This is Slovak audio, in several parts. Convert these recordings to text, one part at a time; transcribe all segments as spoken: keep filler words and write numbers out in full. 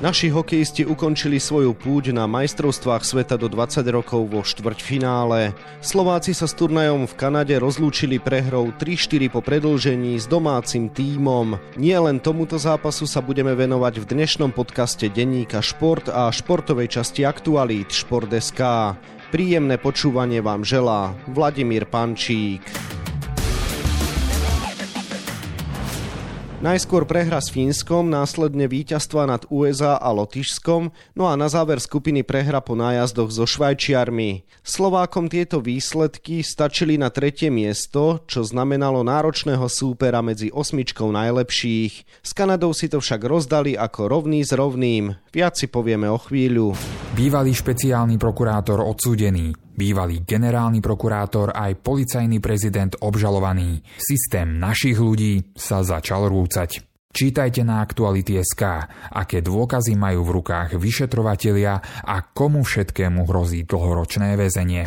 Naši hokejisti ukončili svoju púť na majstrovstvách sveta do dvadsať rokov vo štvrťfinále. Slováci sa s turnajom v Kanade rozlúčili prehrou tri štyri po predĺžení s domácim tímom. Nie len tomuto zápasu sa budeme venovať v dnešnom podcaste denníka Šport a športovej časti aktualít šport bodka es ká. Príjemné počúvanie vám želá Vladimír Pančík. Najskôr prehra s Fínskom, následne víťazstva nad ú es á a Lotyšskom, no a na záver skupiny prehra po nájazdoch so Švajčiarmi. Slovákom tieto výsledky stačili na tretie miesto, čo znamenalo náročného súpera medzi osmičkou najlepších. S Kanadou si to však rozdali ako rovný s rovným. Viac si povieme o chvíľu. Bývalý špeciálny prokurátor odsúdený. Bývalý generálny prokurátor aj policajný prezident obžalovaný. Systém našich ľudí sa začal rúcať. Čítajte na aktuality bodka es ká, aké dôkazy majú v rukách vyšetrovatelia a komu všetkému hrozí dlhoročné väzenie.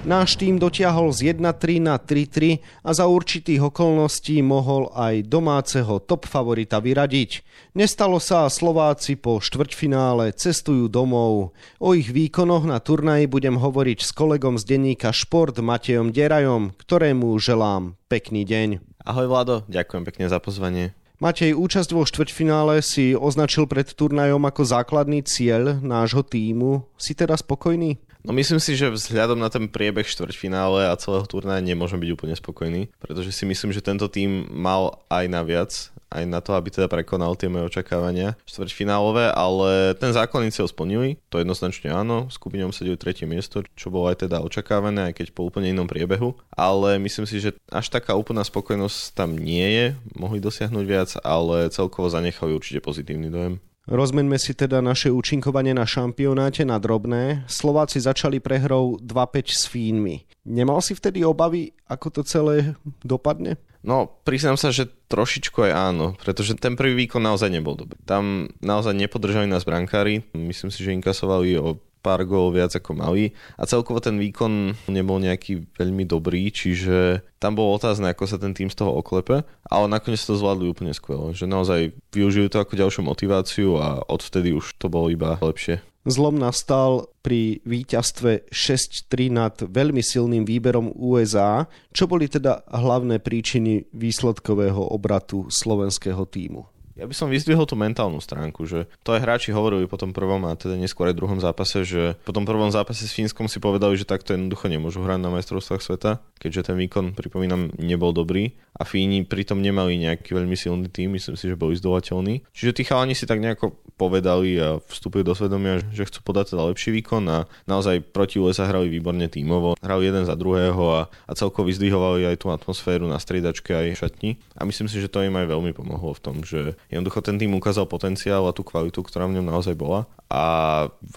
Náš tým dotiahol z jedna tri na tri tri a za určitých okolností mohol aj domáceho top favorita vyradiť. Nestalo sa a Slováci po štvrťfinále cestujú domov. O ich výkonoch na turnaji budem hovoriť s kolegom z denníka Šport Matejom Dierajom, ktorému želám pekný deň. Ahoj Vlado, ďakujem pekne za pozvanie. Matej, účasť vo štvrťfinále si označil pred turnajom ako základný cieľ nášho tímu. Si teda spokojný? No myslím si, že vzhľadom na ten priebeh štvrťfinále a celého turnaja nemôžem byť úplne spokojný, pretože si myslím, že tento tím mal aj na viac, aj na to, aby teda prekonal tie moje očakávania štvrťfinálové, ale ten základný cieľ splnili, to jednoznačne áno, v skupine obsadili tretie miesto, čo bolo aj teda očakávané, aj keď po úplne inom priebehu, ale myslím si, že až taká úplná spokojnosť tam nie je, mohli dosiahnuť viac, ale celkovo zanechali určite pozitívny dojem. Rozmeňme si teda naše účinkovanie na šampionáte na drobné. Slováci začali prehrou dva päť s Fínmi. Nemal si vtedy obavy, ako to celé dopadne? No, priznám sa, že trošičku aj áno, pretože ten prvý výkon naozaj nebol dobrý. Tam naozaj nepodržali nás brankári. Myslím si, že inkasovali o pár gólov viac ako mali a celkovo ten výkon nebol nejaký veľmi dobrý, čiže tam bolo otázne, ako sa ten tým z toho oklepe, ale nakoniec to zvládli úplne skvelo, že naozaj využili to ako ďalšiu motiváciu a odvtedy už to bolo iba lepšie. Zlom nastal pri víťazstve šesť tri nad veľmi silným výberom ú es á, čo boli teda hlavné príčiny výsledkového obratu slovenského tímu. Ja by som vyzdvihol tú mentálnu stránku, že to aj hráči hovorili po tom prvom a teda neskôr aj druhom zápase, že po tom prvom zápase s Fínskom si povedali, že takto jednoducho nemôžu hrať na majstrovstvách sveta, keďže ten výkon, pripomínam, nebol dobrý a Fíni pritom nemali nejaký veľmi silný tým, myslím si, že boli zdolateľní. Čiže tí chalani si tak nejako povedali a vstúpili do svedomia, že chcú podať teda lepší výkon a naozaj proti ú es á hrali výborne tímovo, hrali jeden za druhého a, a celkovo vyzdvihovali aj tú atmosféru na striedačke aj šatni a myslím si, že to im aj veľmi pomohlo v tom, že jednoducho ten tým ukázal potenciál a tú kvalitu, ktorá v ňom naozaj bola a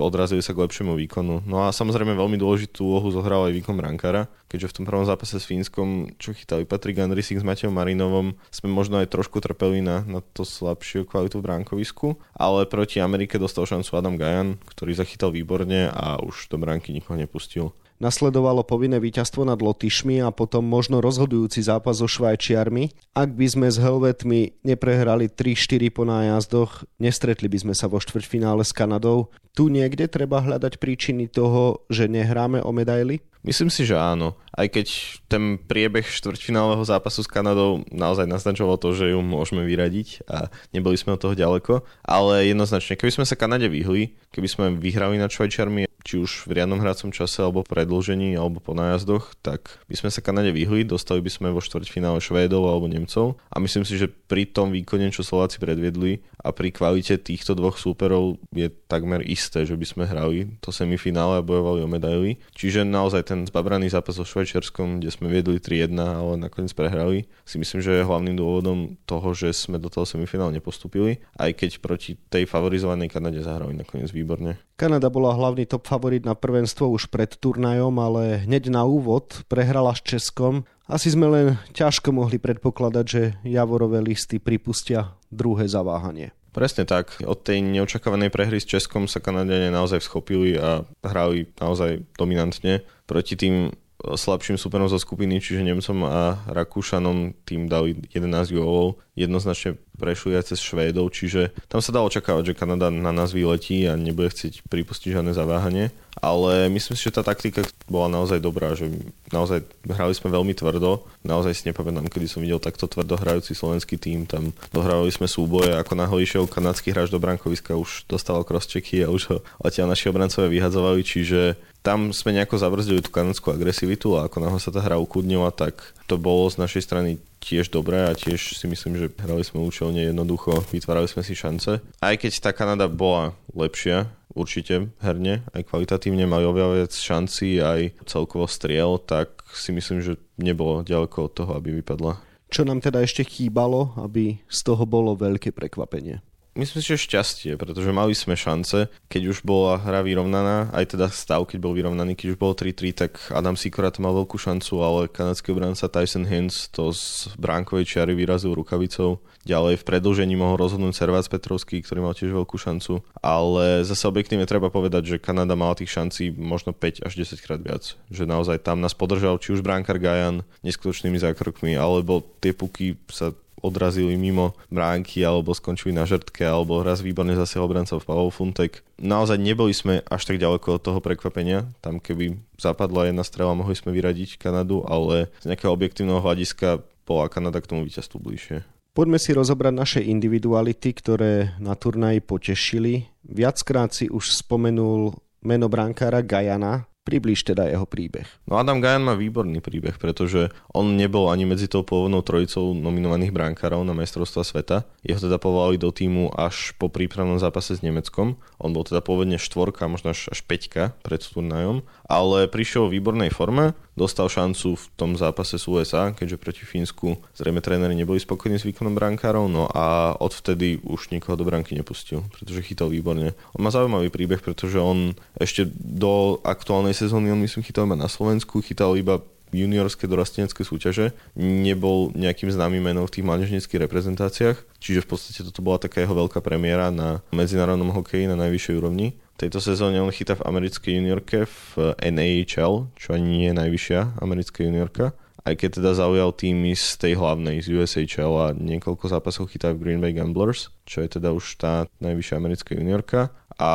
odrazili sa k lepšiemu výkonu. No a samozrejme veľmi dôležitú úlohu zohral aj výkon brankára, keďže v tom prvom zápase s Fínskom, čo chytali Patrick Andrisik s Matejom Marinovom, sme možno aj trošku trpeli na, na to slabšiu kvalitu v bránkovisku, ale proti Amerike dostal šancu Adam Gajan, ktorý zachytal výborne a už do bránky nikoho nepustil. Nasledovalo povinné víťazstvo nad Lotyšmi a potom možno rozhodujúci zápas so Švajčiarmi. Ak by sme s Helvetmi neprehrali tri štyri po nájazdoch, nestretli by sme sa vo štvrťfinále s Kanadou. Tu niekde treba hľadať príčiny toho, že nehráme o medaily? Myslím si, že áno. Aj keď ten priebeh štvrťfinálového zápasu s Kanadou naozaj naznačoval to, že ju môžeme vyradiť a neboli sme od toho ďaleko. Ale jednoznačne, keby sme sa Kanade vyhli, keby sme vyhrali nad Švajčiarmi, či už v riadnom hrácom čase, alebo predĺžení, alebo po nájazdoch, tak by sme sa Kanade vyhli, dostali by sme vo štvrťfinále Švédov alebo Nemcov a myslím si, že pri tom výkone, čo Slováci predviedli a pri kvalite týchto dvoch súperov je takmer isté, že by sme hrali to semifinále a bojovali o medaily. Čiže naozaj ten zbabraný zápas so Švajčiarskom, kde sme viedli tri jedna, ale nakoniec prehrali, si myslím, že je hlavným dôvodom toho, že sme do toho semifinále nepostúpili, aj keď proti tej favorizovanej Kanade zahrali nakoniec výborne. Kanada bola hlavný top favorit na prvenstvo už pred turnajom, ale hneď na úvod prehrala s Českom. Asi sme len ťažko mohli predpokladať, že Javorové listy pripustia druhé zaváhanie. Presne tak. Od tej neočakávanej prehry s Českom sa Kanadiania naozaj schopili a hrali naozaj dominantne proti tým slabším súperom zo skupiny, čiže Nemcom a Rakúšanom, tým dali jedenásť gólov, jednoznačne prešli aj cez Švédov, čiže tam sa dá očakávať, že Kanada na nás vyletí a nebude chcieť pripustiť žiadne zaváhanie, ale myslím si, že tá taktika bola naozaj dobrá, že naozaj hrali sme veľmi tvrdo, naozaj si nepamätám, kedy som videl takto tvrdo hrajúci slovenský tím, tam dohrávali sme súboje, ako náhle išiel kanadský hráč do brankoviska, už dostával crosschecky a už ho odtiaľ naši obrancovia vyhadzovali, čiže tam sme nejako zabrzdili tú kanadskú agresivitu a ako náhle sa tá hra ukudnila, tak to bolo z našej strany tiež dobré a tiež si myslím, že hrali sme účelne, jednoducho, vytvárali sme si šance. Aj keď tá Kanada bola lepšia, určite herne, aj kvalitatívne mali oveľa viac šancí, aj celkovo striel, tak si myslím, že nebolo ďaleko od toho, aby vypadla. Čo nám teda ešte chýbalo, aby z toho bolo veľké prekvapenie? Myslím si, že šťastie, pretože mali sme šance, keď už bola hra vyrovnaná, aj teda stav, keď bol vyrovnaný, keď už bol tri tri, tak Adam Sikora to mal veľkú šancu, ale kanadský obranca Tyson Hines to z bránkovej čiary vyrazil rukavicou. Ďalej v predĺžení mohol rozhodnúť Servác Petrovský, ktorý mal tiež veľkú šancu, ale zase objektívne treba povedať, že Kanada mala tých šancí možno päť až desať krát viac, že naozaj tam nás podržal či už bránkar Gajan neskutočnými zákrokmi, alebo tie puky sa odrazili mimo bránky alebo skončili na žrtke, alebo raz výborne zasiahol obrancov Pavol Funtek. Naozaj neboli sme až tak ďaleko od toho prekvapenia. Tam keby zapadla jedna strela, mohli sme vyradiť Kanadu, ale z nejakého objektívneho hľadiska bola Kanada k tomu víťazstvu bližšie. Poďme si rozobrať naše individuality, ktoré na turnaji potešili. Viackrát si už spomenul meno brankára Gajana. Približ teda jeho príbeh. No Adam Gajan má výborný príbeh, pretože on nebol ani medzi tou pôvodnou trojicou nominovaných brankárov na majstrovstvá sveta. Jeho teda povolali do tímu až po prípravnom zápase s Nemeckom. On bol teda pôvodne štvorka, možno až peťka pred turnajom, ale prišiel v výbornej forme, dostal šancu v tom zápase s U S A, keďže proti Fínsku zrejme tréneri neboli spokojní s výkonom brankárov, no a odvtedy už nikoho do branky nepustil, pretože chytal výborne. On má zaujímavý príbeh, pretože on ešte do aktuálnej sezóny, on myslím chytal iba na Slovensku, chytal iba juniorské dorastenecké súťaže, nebol nejakým známym menom v tých mládežníckych reprezentáciách, čiže v podstate toto bola taká jeho veľká premiéra na medzinárodnom hokeji na najvyššej úrovni. V tejto sezóne on chytá v americkej juniorke v N A H L, čo ani nie je najvyššia americká juniorka, aj keď teda zaujal týmy z tej hlavnej, z U S H L a niekoľko zápasov chytá v Green Bay Gamblers, čo je teda už tá najvyššia americká juniorka a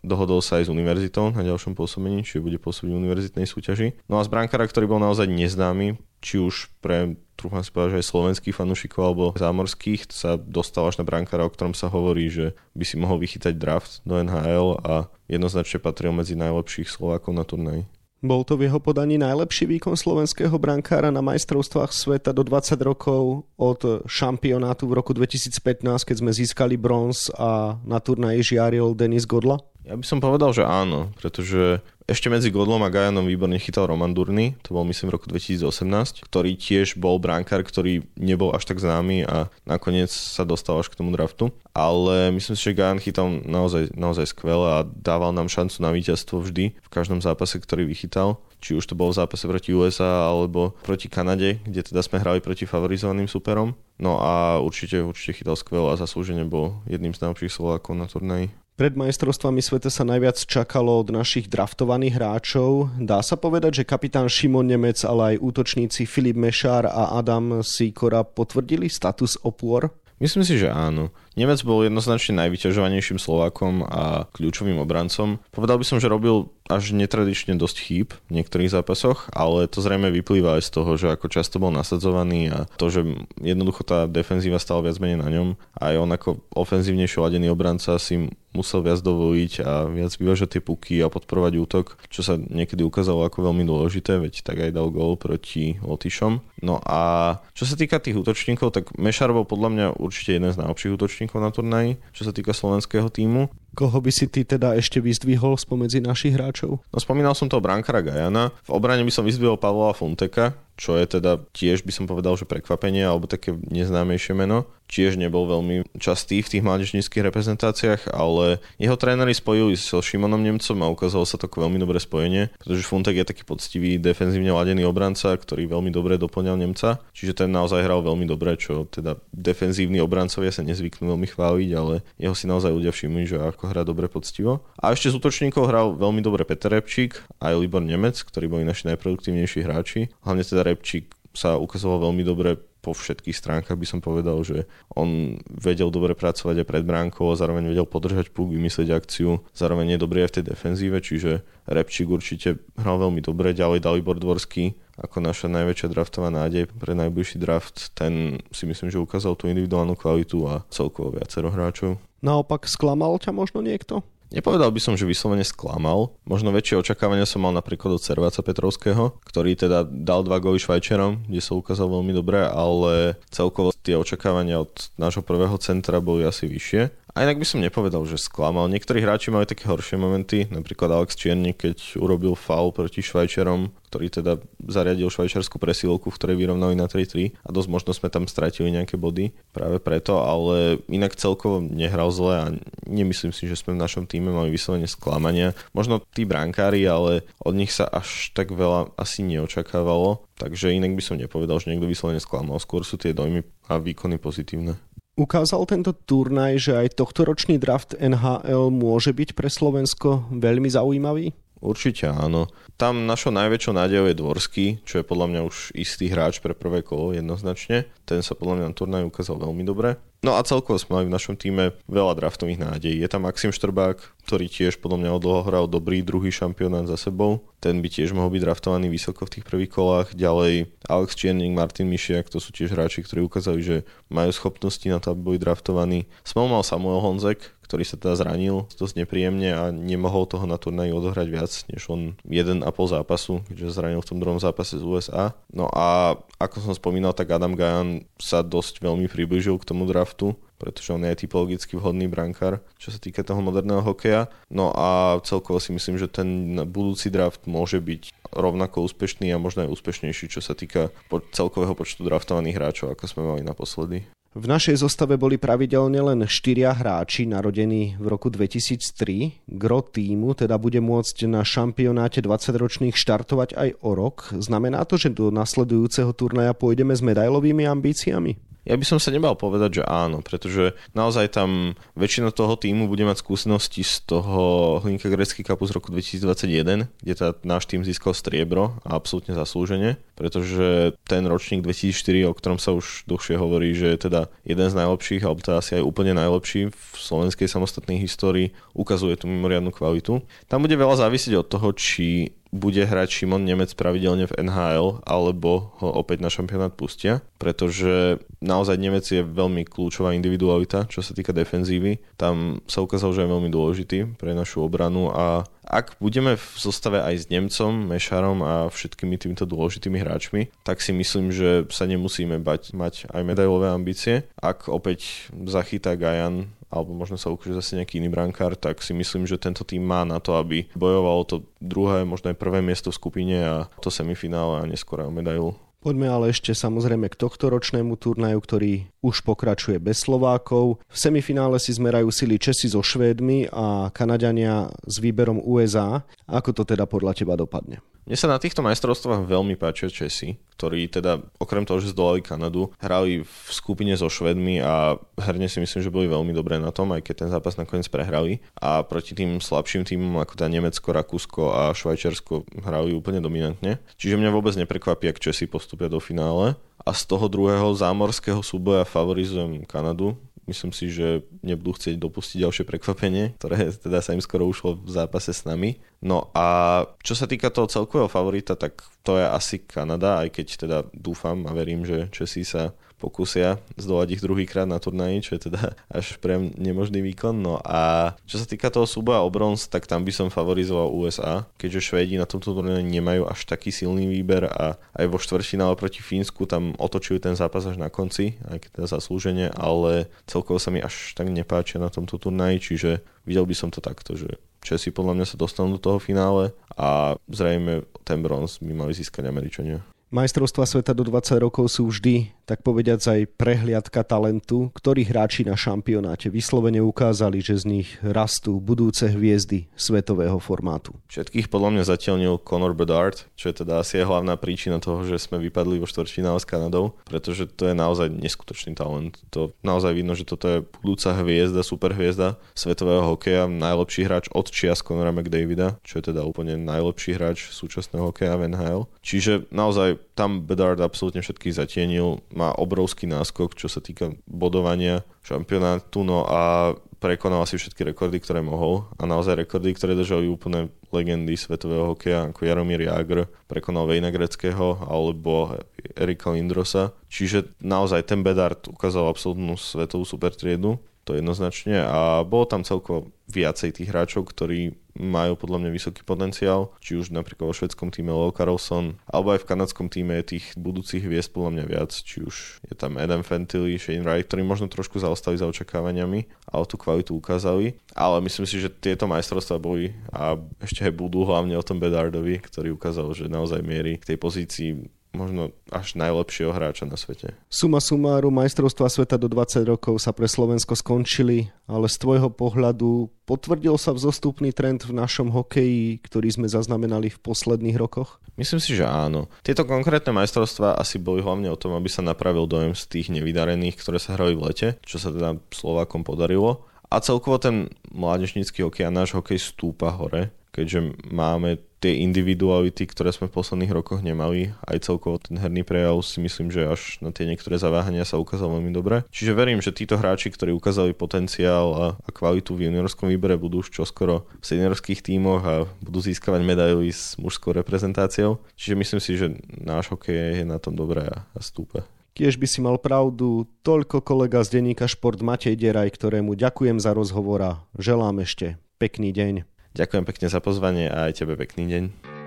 dohodol sa aj s univerzitou na ďalšom pôsobení, čiže bude pôsobiť v univerzitnej súťaži. No a z brankára, ktorý bol naozaj neznámy, či už pre, trúfam si povedať, že aj slovenských fanúšikov alebo zámorských, sa dostal až na brankára, o ktorom sa hovorí, že by si mohol vychytať draft do N H L a jednoznačne patril medzi najlepších Slovákov na turnaji. Bol to v jeho podaní najlepší výkon slovenského brankára na majstrovstvách sveta do dvadsať rokov od šampionátu v roku dvetisícpätnásť, keď sme získali bronz a na turnaji žiaril Denis Godla? Ja by som povedal, že áno, pretože ešte medzi Godlom a Gajanom výborne chytal Roman Durný, to bol myslím v roku dvetisícosemnásť, ktorý tiež bol brankár, ktorý nebol až tak známy a nakoniec sa dostal až k tomu draftu. Ale myslím si, že Gajan chytal naozaj, naozaj skvelé a dával nám šancu na víťazstvo vždy, v každom zápase, ktorý vychytal. Či už to bolo v zápase proti U S A alebo proti Kanade, kde teda sme hrali proti favorizovaným superom. No a určite, určite chytal skvelé a zaslúžene bol jedným z najlepších Slovákov na turnaji. Pred majstrovstvami sveta sa najviac čakalo od našich draftovaných hráčov. Dá sa povedať, že kapitán Šimon Nemec, ale aj útočníci Filip Mešár a Adam Sikora potvrdili status opôr? Myslím si, že áno. Nemec bol jednoznačne najvyťažovanejším Slovákom a kľúčovým obrancom. Povedal by som, že robil až netradične dosť chýb v niektorých zápasoch, ale to zrejme vyplýva aj z toho, že ako často bol nasadzovaný a to, že jednoducho tá defenzíva stála viac menej na ňom. Aj on ako ofenzívnejšie ladený obranca si musel viac dovoliť a viac vyvážať tie puky a podporovať útok, čo sa niekedy ukázalo ako veľmi dôležité, veď tak aj dal gól proti Lotyšom. No a čo sa týka tých útočníkov, tak Mešar bol podľa mňa určite jeden z najlepších útočníkov na turnaji, čo sa týka slovenského tímu. Koho by si ty teda ešte vyzdvihol spomedzi našich hráčov? No spomínal som toho brankára Gajana. V obrane by som vyzdvihol Pavla Funteka, čo je teda tiež by som povedal, že prekvapenie alebo také neznámejšie meno. Tiež nebol veľmi častý v tých mládežníckych reprezentáciách, ale jeho tréneri spojili so Šimonom Nemcom a ukázalo sa to ako veľmi dobré spojenie, pretože Funtek je taký poctivý, defenzívne ladený obranca, ktorý veľmi dobre doplňal Nemca, čiže ten naozaj hral veľmi dobre, čo teda defenzívni obrancovia sa nezvyknú veľmi chváliť, ale jeho si naozaj ľudia všimli, že ako hrá dobre poctivo. A ešte z útočníkov hral veľmi dobre Peter Repčík aj Libor Nemec, ktorí boli naši najproduktívnejší hráči. Hlavne teda Repčík sa ukazoval veľmi dobre po všetkých stránkach, by som povedal, že on vedel dobre pracovať aj pred bránkou a zároveň vedel podržať puk, vymyslieť akciu. Zároveň je dobrý aj v tej defenzíve, čiže Repčík určite hral veľmi dobre. Ďalej Dalibor Dvorský ako naša najväčšia draftová nádej pre najbližší draft, ten si myslím, že ukázal tú individuálnu kvalitu a celkovo viacero hráčov. Naopak sklamal ťa možno niekto? Nepovedal by som, že vyslovene sklamal. Možno väčšie očakávania som mal napríklad od Serváca Petrovského, ktorý teda dal dva góly Švajčiarom, kde sa ukázal veľmi dobre, ale celkovo tie očakávania od nášho prvého centra boli asi vyššie. A inak by som nepovedal, že sklamal. Niektorí hráči mali také horšie momenty, napríklad Alex Čierník, keď urobil faul proti Švajčiarom, ktorý teda zariadil švajčiarsku presilovku, v ktorej vyrovnali na tri tri a dosť možno sme tam stratili nejaké body práve preto, ale inak celkovo nehral zle a nemyslím si, že sme v našom týme mali vyslovene sklamania. Možno tí brankári, ale od nich sa až tak veľa asi neočakávalo, takže inak by som nepovedal, že niekto vyslovene sklamal, skôr sú tie dojmy a výkony pozitívne. Ukázal tento turnaj, že aj tohtoročný draft en há el môže byť pre Slovensko veľmi zaujímavý? Určite áno. Tam našou najväčšou nádejou je Dvorský, čo je podľa mňa už istý hráč pre prvé kolo jednoznačne. Ten sa podľa mňa na turnaji ukázal veľmi dobre. No a celkovo sme mali v našom týme veľa draftových nádejí. Je tam Maxim Štrbák, ktorý tiež podľa mňa odloho hral dobrý druhý šampionát za sebou. Ten by tiež mohol byť draftovaný vysoko v tých prvých kolách. Ďalej Alex Čierník, Martin Mišiak, to sú tiež hráči, ktorí ukázali, že majú schopnosti na to, aby boli draftovaní. Smol mal Samuel Honzek, ktorý sa teda zranil dosť nepríjemne a nemohol toho na turnaji odohrať viac než on jeden a pol zápasu, keďže zranil v tom druhom zápase z ú es á. No a ako som spomínal, tak Adam Gajan sa dosť veľmi priblížil k tomu draftu, pretože on je typologicky vhodný brankár, čo sa týka toho moderného hokeja. No a celkovo si myslím, že ten budúci draft môže byť rovnako úspešný a možno aj úspešnejší, čo sa týka celkového počtu draftovaných hráčov, ako sme mali naposledy. V našej zostave boli pravidelne len štyria hráči narodení v roku dvetisíctri. Gro tímu teda bude môcť na šampionáte dvadsaťročných štartovať aj o rok. Znamená to, že do nasledujúceho turnaja pôjdeme s medailovými ambíciami? Ja by som sa nebal povedať, že áno, pretože naozaj tam väčšina toho týmu bude mať skúsenosti z toho Hlinka Gretzky Cupu z roku dvetisícdvadsaťjeden, kde tá náš tým získal striebro a absolútne zaslúžene, pretože ten ročník dvetisícštyri, o ktorom sa už dlhšie hovorí, že je teda jeden z najlepších, alebo teda asi aj úplne najlepší v slovenskej samostatnej histórii, ukazuje tú mimoriadnu kvalitu. Tam bude veľa závisieť od toho, či bude hrať Šimon Nemec pravidelne v en há el, alebo ho opäť na šampionát pustia, pretože naozaj Nemec je veľmi kľúčová individualita, čo sa týka defenzívy. Tam sa ukázal, že je veľmi dôležitý pre našu obranu a ak budeme v zostave aj s Nemcom, Mešárom a všetkými týmito dôležitými hráčmi, tak si myslím, že sa nemusíme bať mať aj medailové ambície. Ak opäť zachytá Gajan, alebo možno sa ukáže zase nejaký iný brankár, tak si myslím, že tento tým má na to, aby bojoval to druhé, možno aj prvé miesto v skupine a to semifinále a neskôr aj o medailu. Poďme ale ešte samozrejme k tohtoročnému turnaju, ktorý už pokračuje bez Slovákov. V semifinále si zmerajú sily Česi so Švédmi a Kanadiania s výberom ú es á. Ako to teda podľa teba dopadne? Mne sa na týchto majstrovstvách veľmi páčia Česi, ktorí teda okrem toho, že zdolali Kanadu, hrali v skupine so Švédmi a herne si myslím, že boli veľmi dobré na tom, aj keď ten zápas nakoniec prehrali. A proti tým slabším týmom, ako teda Nemecko, Rakúsko a Švajčiarsko, hrali úplne dominantne. Čiže mňa vôbec neprekvapí, ak Česi postupia do finále. A z toho druhého zámorského súboja favorizujem Kanadu. Myslím si, že nebudú chcieť dopustiť ďalšie prekvapenie, ktoré teda sa im skoro ušlo v zápase s nami. No a čo sa týka toho celkového favorita, tak to je asi Kanada, aj keď teda dúfam a verím, že Česi sa pokúsia zdolať ich druhýkrát na turnaji, čo je teda až priam nemožný výkon. No a čo sa týka toho súboja o bronz, tak tam by som favorizoval ú es á, keďže Švédi na tomto turnaji nemajú až taký silný výber a aj vo štvrtfinále proti Fínsku tam otočili ten zápas až na konci, aj keď teda zaslúžene, ale celkovo sa mi až tak nepáčia na tomto turnaji, čiže videl by som to takto, že Česi podľa mňa sa dostanú do toho finále a zrejme ten bronz by mali získať Američania. Majstrovstvá sveta do dvadsať rokov sú vždy tak povediac aj prehliadka talentu, ktorí hráči na šampionáte vyslovene ukázali, že z nich rastú budúce hviezdy svetového formátu. Všetkých podľa mňa zatiaľnil Conor Bedard, čo je teda asi hlavná príčina toho, že sme vypadli vo štvrťfinále s Kanadou, pretože to je naozaj neskutočný talent. To naozaj vidno, že toto je budúca hviezda, superhviezda svetového hokeja, najlepší hráč od čias Conora McDavida, čo je teda úplne najlepší hráč súčasného hokeja v en há el. Čiže naozaj tam Bedard absolútne všetkých zatienil, má obrovský náskok, čo sa týka bodovania šampionátu, no a prekonal asi všetky rekordy, ktoré mohol, a naozaj rekordy, ktoré držali úplne legendy svetového hokeja, ako Jaromír Jágr, prekonal Wayna Gretzkyho alebo Erika Lindrosa. Čiže naozaj ten Bedard ukázal absolútnu svetovú supertriedu, to jednoznačne, a bolo tam celkovo viacej tých hráčov, ktorí majú podľa mňa vysoký potenciál, či už napríklad vo švedskom týme Leo Carlson, alebo aj v kanadskom týme tých budúcich hviezd podľa mňa viac, či už je tam Adam Fantilli, Shane Wright, ktorí možno trošku zaostali za očakávaniami, ale tú kvalitu ukázali. Ale myslím si, že tieto majstrovstvá boli a ešte aj budú hlavne o tom Bedardovi, ktorý ukázal, že naozaj mierí k tej pozícii možno až najlepšieho hráča na svete. Suma sumáru, majstrovstvá sveta do dvadsať rokov sa pre Slovensko skončili, ale z tvojho pohľadu potvrdil sa vzostupný trend v našom hokeji, ktorý sme zaznamenali v posledných rokoch? Myslím si, že áno. Tieto konkrétne majstrovstvá asi boli hlavne o tom, aby sa napravil dojem z tých nevydarených, ktoré sa hrali v lete, čo sa teda Slovákom podarilo. A celkovo ten mládežnícky hokej a náš hokej stúpa hore, keďže máme tie individuality, ktoré sme v posledných rokoch nemali. Aj celkovo ten herný prejav si myslím, že až na tie niektoré zaváhania sa ukázal veľmi dobre. Čiže verím, že títo hráči, ktorí ukázali potenciál a kvalitu v juniorskom výbere, budú už čoskoro v seniorských tímoch a budú získavať medaily s mužskou reprezentáciou. Čiže myslím si, že náš hokej je na tom dobré a stúpe. Kiež by si mal pravdu, toľko kolega z denníka Šport Matej Dieraj, ktorému ďakujem za rozhovor a želám ešte pekný deň. Ďakujem pekne za pozvanie a aj tebe pekný deň.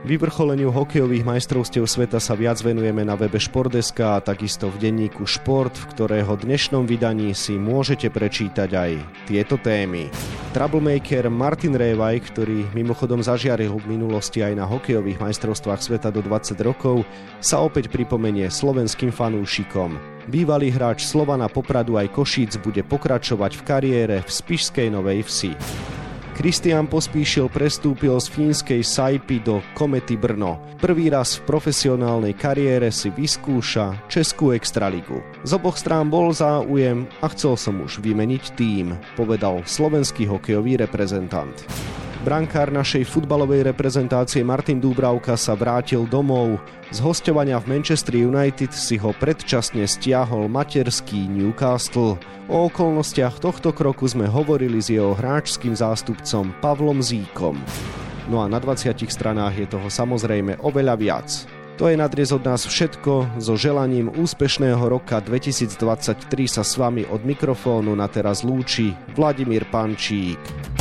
Vyvrcholeniu hokejových majstrovstiev sveta sa viac venujeme na webe Športdeska a takisto v denníku Šport, v ktorého dnešnom vydaní si môžete prečítať aj tieto témy. Troublemaker Martin Révaj, ktorý mimochodom zažiaril v minulosti aj na hokejových majstrovstvách sveta do dvadsať rokov, sa opäť pripomenie slovenským fanúšikom. Bývalý hráč Slovana Popradu aj Košíc bude pokračovať v kariére v Spišskej Novej Vsi. Kristián Pospíšil prestúpil z fínskej Saipy do Komety Brno. Prvý raz v profesionálnej kariére si vyskúša českú extraligu. Z oboch strán bol záujem a chcel som už vymeniť tím, povedal slovenský hokejový reprezentant. Brankár našej futbalovej reprezentácie Martin Dúbravka sa vrátil domov. Z hosťovania v Manchester United si ho predčasne stiahol materský Newcastle. O okolnostiach tohto kroku sme hovorili s jeho hráčským zástupcom Pavlom Zíkom. No a na dvadsiatich stranách je toho samozrejme oveľa viac. To je na dnes od nás všetko. So želaním úspešného roka dvetisíctridsaťtri sa s vami od mikrofónu na teraz lúči Vladimír Pančík.